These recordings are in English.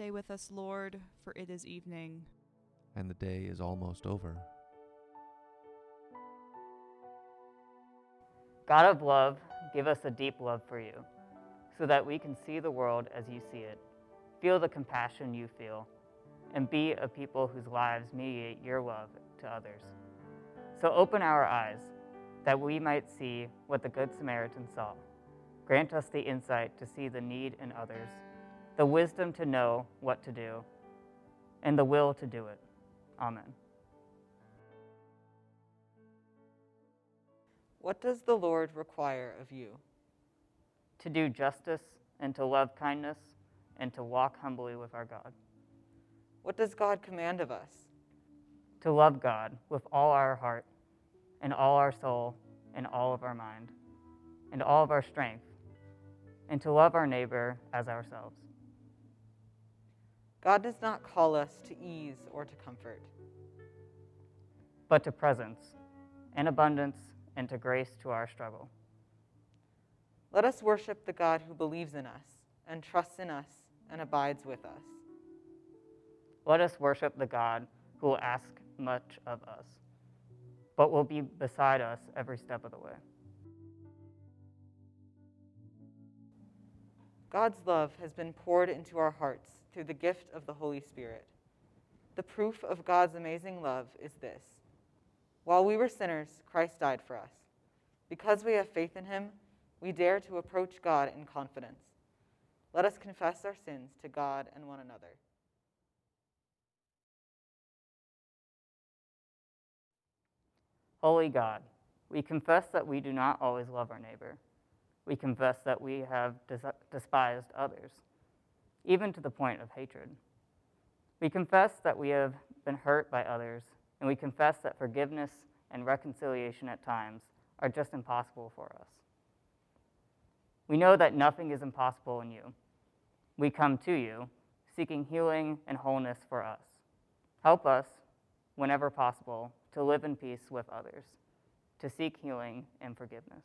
Stay with us, Lord, for it is evening. And the day is almost over. God of love, give us a deep love for you, so that we can see the world as you see it, feel the compassion you feel, and be a people whose lives mediate your love to others. So open our eyes, that we might see what the Good Samaritan saw. Grant us the insight to see the need in others, the wisdom to know what to do, and the will to do it. Amen. What does the Lord require of you? To do justice, and to love kindness, and to walk humbly with our God. What does God command of us? To love God with all our heart, and all our soul, and all of our mind, and all of our strength, and to love our neighbor as ourselves. God does not call us to ease or to comfort, but to presence, and abundance, and to grace to our struggle. Let us worship the God who believes in us, and trusts in us, and abides with us. Let us worship the God who will ask much of us, but will be beside us every step of the way. God's love has been poured into our hearts through the gift of the Holy Spirit. The proof of God's amazing love is this: while we were sinners, Christ died for us. Because we have faith in him, we dare to approach God in confidence. Let us confess our sins to God and one another. Holy God, we confess that we do not always love our neighbor. We confess that we have despised others, even to the point of hatred. We confess that we have been hurt by others, and we confess that forgiveness and reconciliation at times are just impossible for us. We know that nothing is impossible in you. We come to you, seeking healing and wholeness for us. Help us, whenever possible, to live in peace with others, to seek healing and forgiveness.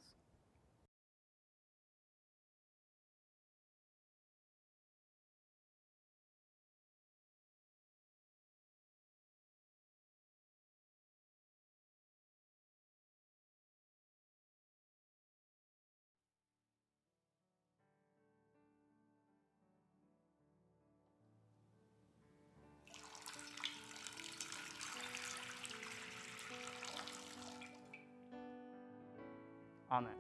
Amen.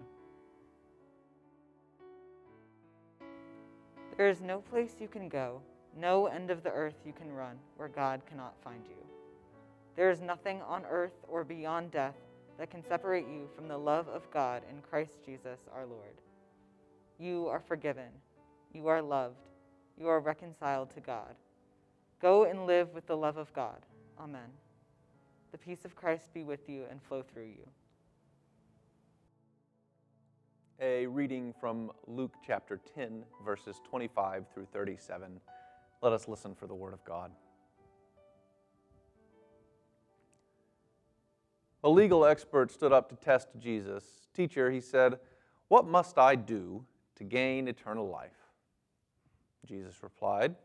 There is no place you can go, no end of the earth you can run, where God cannot find you. There is nothing on earth or beyond death that can separate you from the love of God in Christ Jesus our Lord. You are forgiven. You are loved. You are reconciled to God. Go and live with the love of God. Amen. The peace of Christ be with you and flow through you. A reading from Luke chapter 10, verses 25 through 37. Let us listen for the word of God. A legal expert stood up to test Jesus. "Teacher," he said, "what must I do to gain eternal life?" Jesus replied,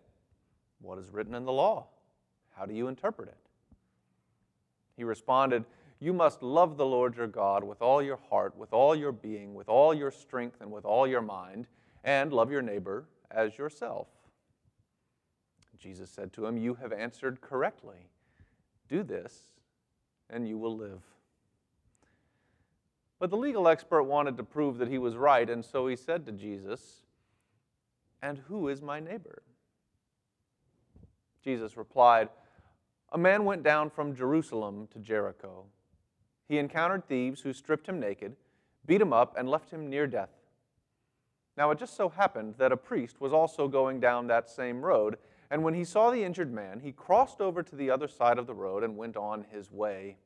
"What is written in the law? How do you interpret it?" He responded, "You must love the Lord your God with all your heart, with all your being, with all your strength, and with all your mind, and love your neighbor as yourself." Jesus said to him, "You have answered correctly. Do this, and you will live." But the legal expert wanted to prove that he was right, and so he said to Jesus, "And who is my neighbor?" Jesus replied, "A man went down from Jerusalem to Jericho. He encountered thieves who stripped him naked, beat him up, and left him near death. Now it just so happened that a priest was also going down that same road, and when he saw the injured man, he crossed over to the other side of the road and went on his way.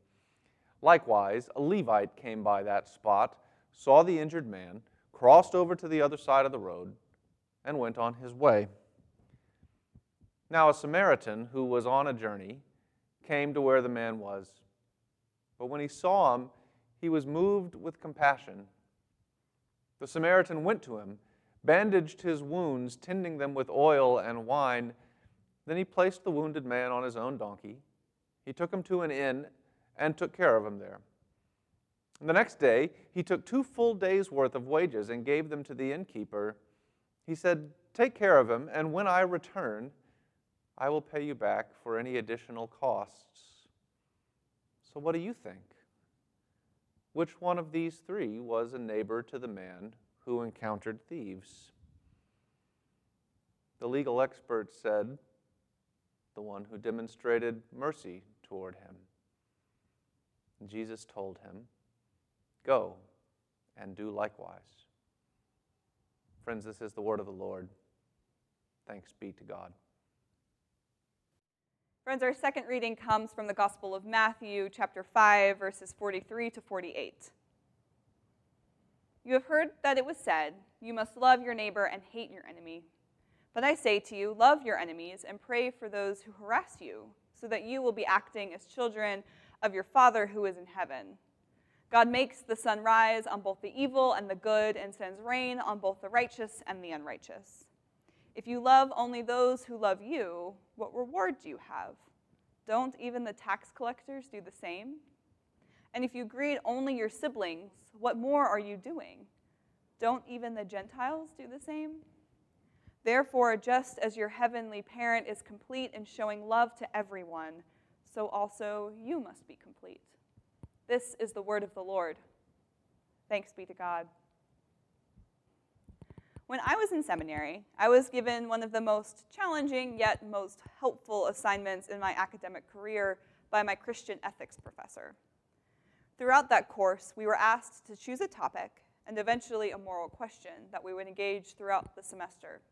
Likewise, a Levite came by that spot, saw the injured man, crossed over to the other side of the road, and went on his way. Now a Samaritan who was on a journey came to where the man was. But when he saw him, he was moved with compassion. The Samaritan went to him, bandaged his wounds, tending them with oil and wine, Then he placed the wounded man on his own donkey. He took him to an inn and took care of him there. And the next day, he took 2 full days' worth of wages and gave them to the innkeeper. He said, "Take care of him, and when I return, I will pay you back for any additional costs." So what do you think? Which one of these 3 was a neighbor to the man who encountered thieves? The legal expert said, the one who demonstrated mercy toward him. Jesus told him, "Go and do likewise." Friends, this is the word of the Lord. Thanks be to God. Friends, our second reading comes from the Gospel of Matthew, chapter 5, verses 43 to 48. "You have heard that it was said, 'You must love your neighbor and hate your enemy.' But I say to you, love your enemies and pray for those who harass you, so that you will be acting as children of your Father who is in heaven. God makes the sun rise on both the evil and the good and sends rain on both the righteous and the unrighteous. If you love only those who love you, what reward do you have? Don't even the tax collectors do the same? And if you greet only your siblings, what more are you doing? Don't even the Gentiles do the same? Therefore, just as your heavenly parent is complete in showing love to everyone, so also you must be complete." This is the word of the Lord. Thanks be to God. When I was in seminary, I was given one of the most challenging yet most helpful assignments in my academic career by my Christian ethics professor. Throughout that course, we were asked to choose a topic and eventually a moral question that we would engage throughout the semester.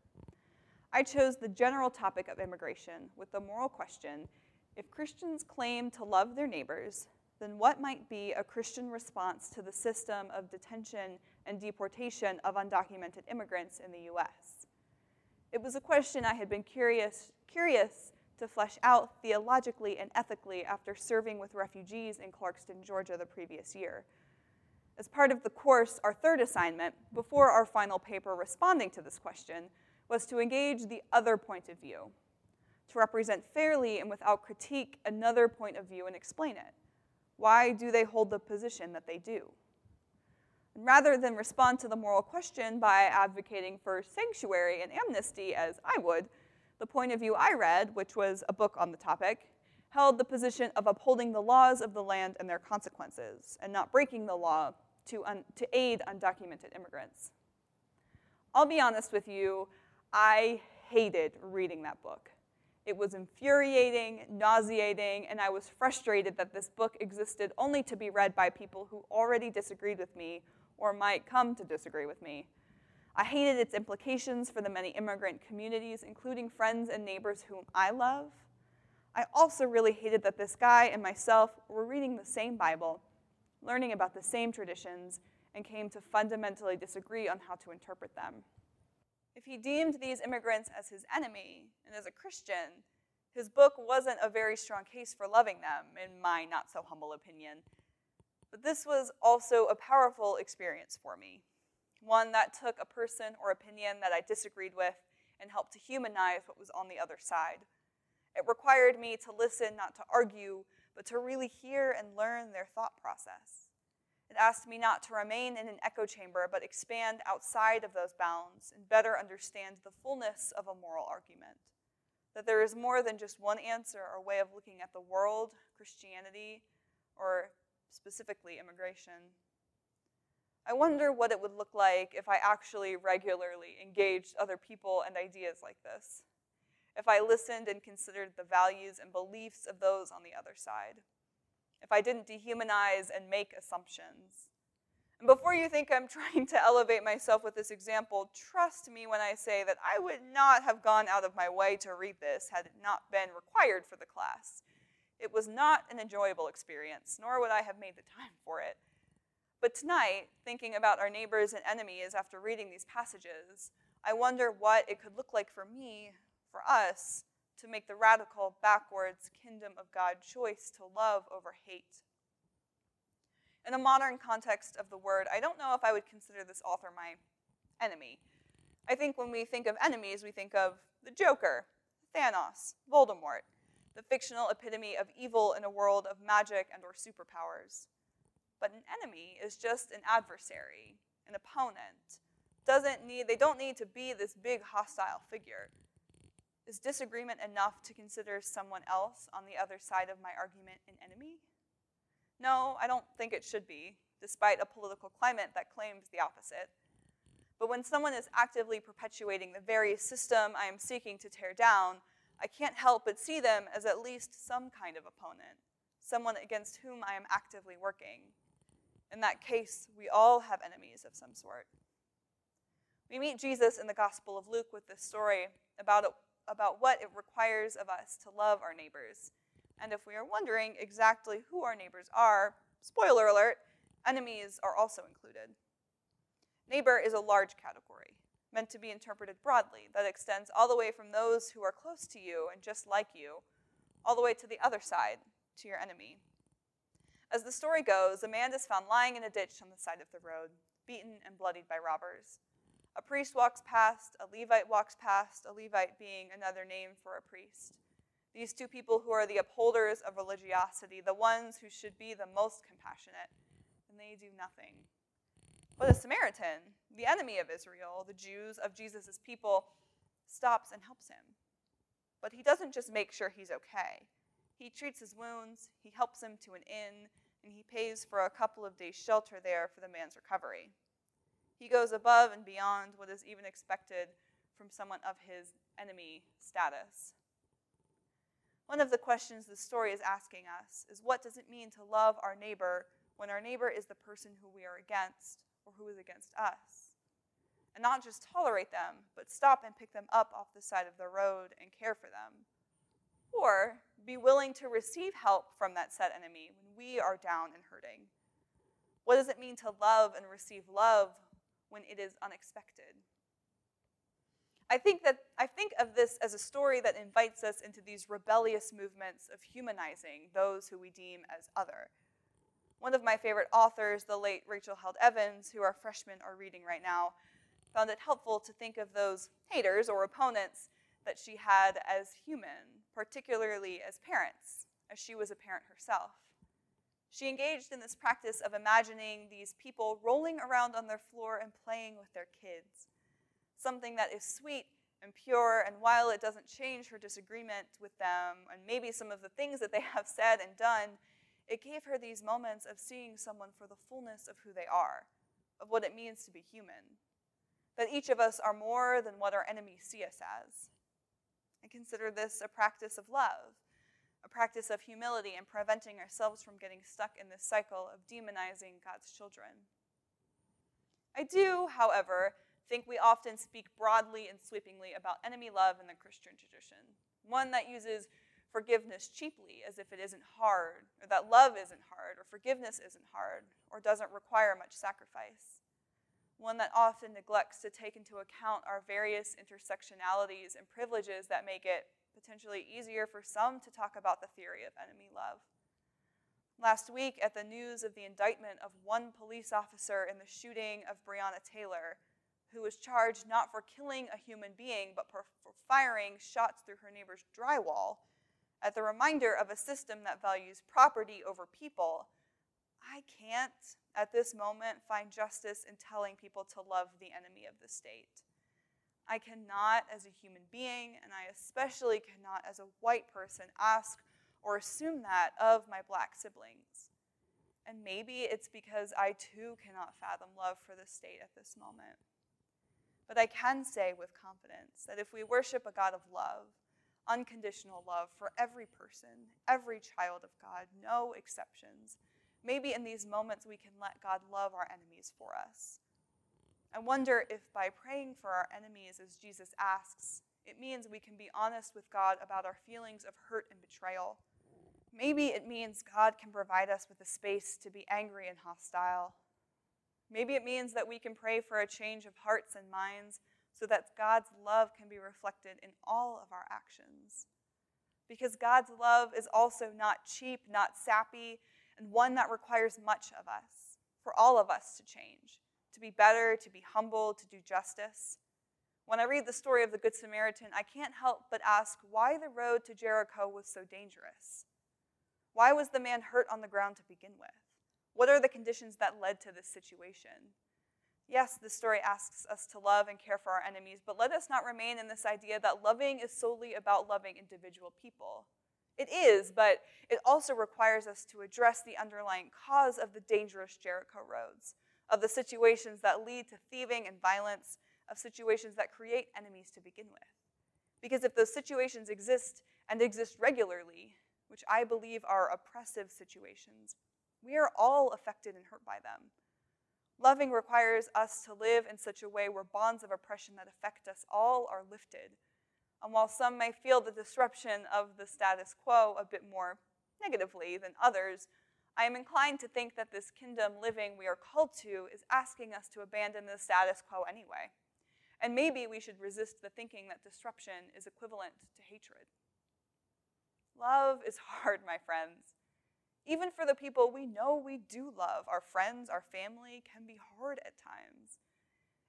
I chose the general topic of immigration with the moral question, if Christians claim to love their neighbors, then what might be a Christian response to the system of detention and deportation of undocumented immigrants in the US? It was a question I had been curious to flesh out theologically and ethically after serving with refugees in Clarkston, Georgia the previous year. As part of the course, our third assignment, before our final paper responding to this question, was to engage the other point of view, to represent fairly and without critique another point of view and explain it. Why do they hold the position that they do? And rather than respond to the moral question by advocating for sanctuary and amnesty, as I would, the point of view I read, which was a book on the topic, held the position of upholding the laws of the land and their consequences, and not breaking the law to aid undocumented immigrants. I'll be honest with you, I hated reading that book. It was infuriating, nauseating, and I was frustrated that this book existed only to be read by people who already disagreed with me or might come to disagree with me. I hated its implications for the many immigrant communities, including friends and neighbors whom I love. I also really hated that this guy and myself were reading the same Bible, learning about the same traditions, and came to fundamentally disagree on how to interpret them. If he deemed these immigrants as his enemy, and as a Christian, his book wasn't a very strong case for loving them, in my not-so-humble opinion. But this was also a powerful experience for me, one that took a person or opinion that I disagreed with and helped to humanize what was on the other side. It required me to listen, not to argue, but to really hear and learn their thought process. It asked me not to remain in an echo chamber, but expand outside of those bounds and better understand the fullness of a moral argument, that there is more than just one answer or way of looking at the world, Christianity, or specifically immigration. I wonder what it would look like if I actually regularly engaged other people and ideas like this, if I listened and considered the values and beliefs of those on the other side, if I didn't dehumanize and make assumptions. And before you think I'm trying to elevate myself with this example, trust me when I say that I would not have gone out of my way to read this had it not been required for the class. It was not an enjoyable experience, nor would I have made the time for it. But tonight, thinking about our neighbors and enemies after reading these passages, I wonder what it could look like for me, for us, to make the radical, backwards, kingdom of God choice to love over hate. In a modern context of the word, I don't know if I would consider this author my enemy. I think when we think of enemies, we think of the Joker, Thanos, Voldemort, the fictional epitome of evil in a world of magic and or superpowers. But an enemy is just an adversary, an opponent. They don't need to be this big hostile figure. Is disagreement enough to consider someone else on the other side of my argument an enemy? No, I don't think it should be, despite a political climate that claims the opposite. But when someone is actively perpetuating the very system I am seeking to tear down, I can't help but see them as at least some kind of opponent, someone against whom I am actively working. In that case, we all have enemies of some sort. We meet Jesus in the Gospel of Luke with this story about what it requires of us to love our neighbors. And if we are wondering exactly who our neighbors are, spoiler alert, enemies are also included. Neighbor is a large category, meant to be interpreted broadly, that extends all the way from those who are close to you and just like you, all the way to the other side, to your enemy. As the story goes, a man is found lying in a ditch on the side of the road, beaten and bloodied by robbers. A priest walks past, a Levite walks past, a Levite being another name for a priest. These two people who are the upholders of religiosity, the ones who should be the most compassionate, and they do nothing. But a Samaritan, the enemy of Israel, the Jews of Jesus' people, stops and helps him. But he doesn't just make sure he's okay. He treats his wounds, he helps him to an inn, and he pays for a couple of days' shelter there for the man's recovery. He goes above and beyond what is even expected from someone of his enemy status. One of the questions this story is asking us is, what does it mean to love our neighbor when our neighbor is the person who we are against or who is against us? And not just tolerate them, but stop and pick them up off the side of the road and care for them. Or be willing to receive help from that said enemy when we are down and hurting. What does it mean to love and receive love when it is unexpected? I think of this as a story that invites us into these rebellious movements of humanizing those who we deem as other. One of my favorite authors, the late Rachel Held Evans, who our freshmen are reading right now, found it helpful to think of those haters or opponents that she had as human, particularly as parents, as she was a parent herself. She engaged in this practice of imagining these people rolling around on their floor and playing with their kids, something that is sweet and pure, and while it doesn't change her disagreement with them and maybe some of the things that they have said and done, it gave her these moments of seeing someone for the fullness of who they are, of what it means to be human, that each of us are more than what our enemies see us as. I consider this a practice of love, a practice of humility and preventing ourselves from getting stuck in this cycle of demonizing God's children. I do, however, think we often speak broadly and sweepingly about enemy love in the Christian tradition, one that uses forgiveness cheaply as if it isn't hard, or that love isn't hard, or forgiveness isn't hard, or doesn't require much sacrifice, one that often neglects to take into account our various intersectionalities and privileges that make it potentially easier for some to talk about the theory of enemy love. Last week, at the news of the indictment of one police officer in the shooting of Breonna Taylor, who was charged not for killing a human being, but for firing shots through her neighbor's drywall, at the reminder of a system that values property over people, I can't, at this moment, find justice in telling people to love the enemy of the state. I cannot as a human being, and I especially cannot as a white person, ask or assume that of my black siblings. And maybe it's because I too cannot fathom love for the state at this moment. But I can say with confidence that if we worship a God of love, unconditional love for every person, every child of God, no exceptions, maybe in these moments we can let God love our enemies for us. I wonder if by praying for our enemies, as Jesus asks, it means we can be honest with God about our feelings of hurt and betrayal. Maybe it means God can provide us with a space to be angry and hostile. Maybe it means that we can pray for a change of hearts and minds so that God's love can be reflected in all of our actions. Because God's love is also not cheap, not sappy, and one that requires much of us, for all of us to change, to be better, to be humble, to do justice. When I read the story of the Good Samaritan, I can't help but ask why the road to Jericho was so dangerous. Why was the man hurt on the ground to begin with? What are the conditions that led to this situation? Yes, this story asks us to love and care for our enemies, but let us not remain in this idea that loving is solely about loving individual people. It is, but it also requires us to address the underlying cause of the dangerous Jericho roads, of the situations that lead to thieving and violence, of situations that create enemies to begin with. Because if those situations exist, and exist regularly, which I believe are oppressive situations, we are all affected and hurt by them. Loving requires us to live in such a way where bonds of oppression that affect us all are lifted. And while some may feel the disruption of the status quo a bit more negatively than others, I am inclined to think that this kingdom living we are called to is asking us to abandon the status quo anyway. And maybe we should resist the thinking that disruption is equivalent to hatred. Love is hard, my friends. Even for the people we know we do love, our friends, our family, can be hard at times.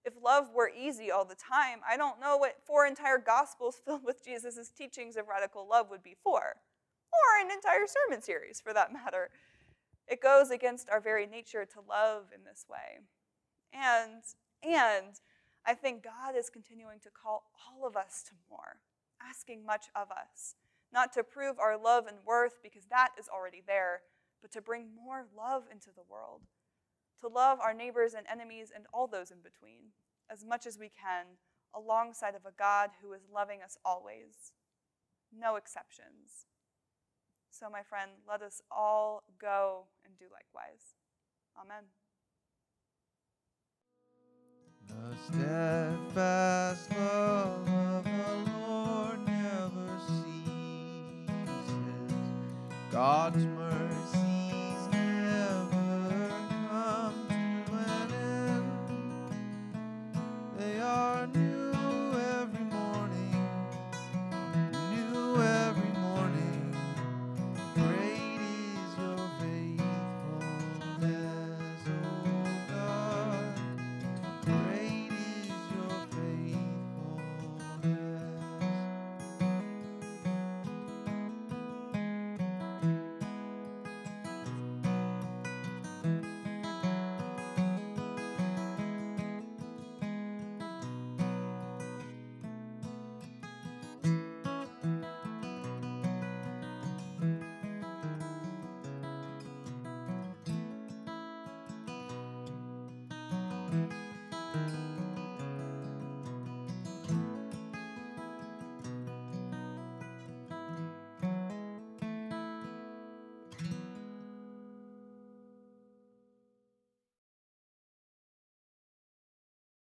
If love were easy all the time, I don't know what four entire gospels filled with Jesus' teachings of radical love would be for, or an entire sermon series, for that matter. It goes against our very nature to love in this way. And I think God is continuing to call all of us to more, asking much of us, not to prove our love and worth because that is already there, but to bring more love into the world, to love our neighbors and enemies and all those in between as much as we can alongside of a God who is loving us always, no exceptions. So my friend, let us all go and do likewise. Amen. The steadfast love of the Lord never ceases. God's mercy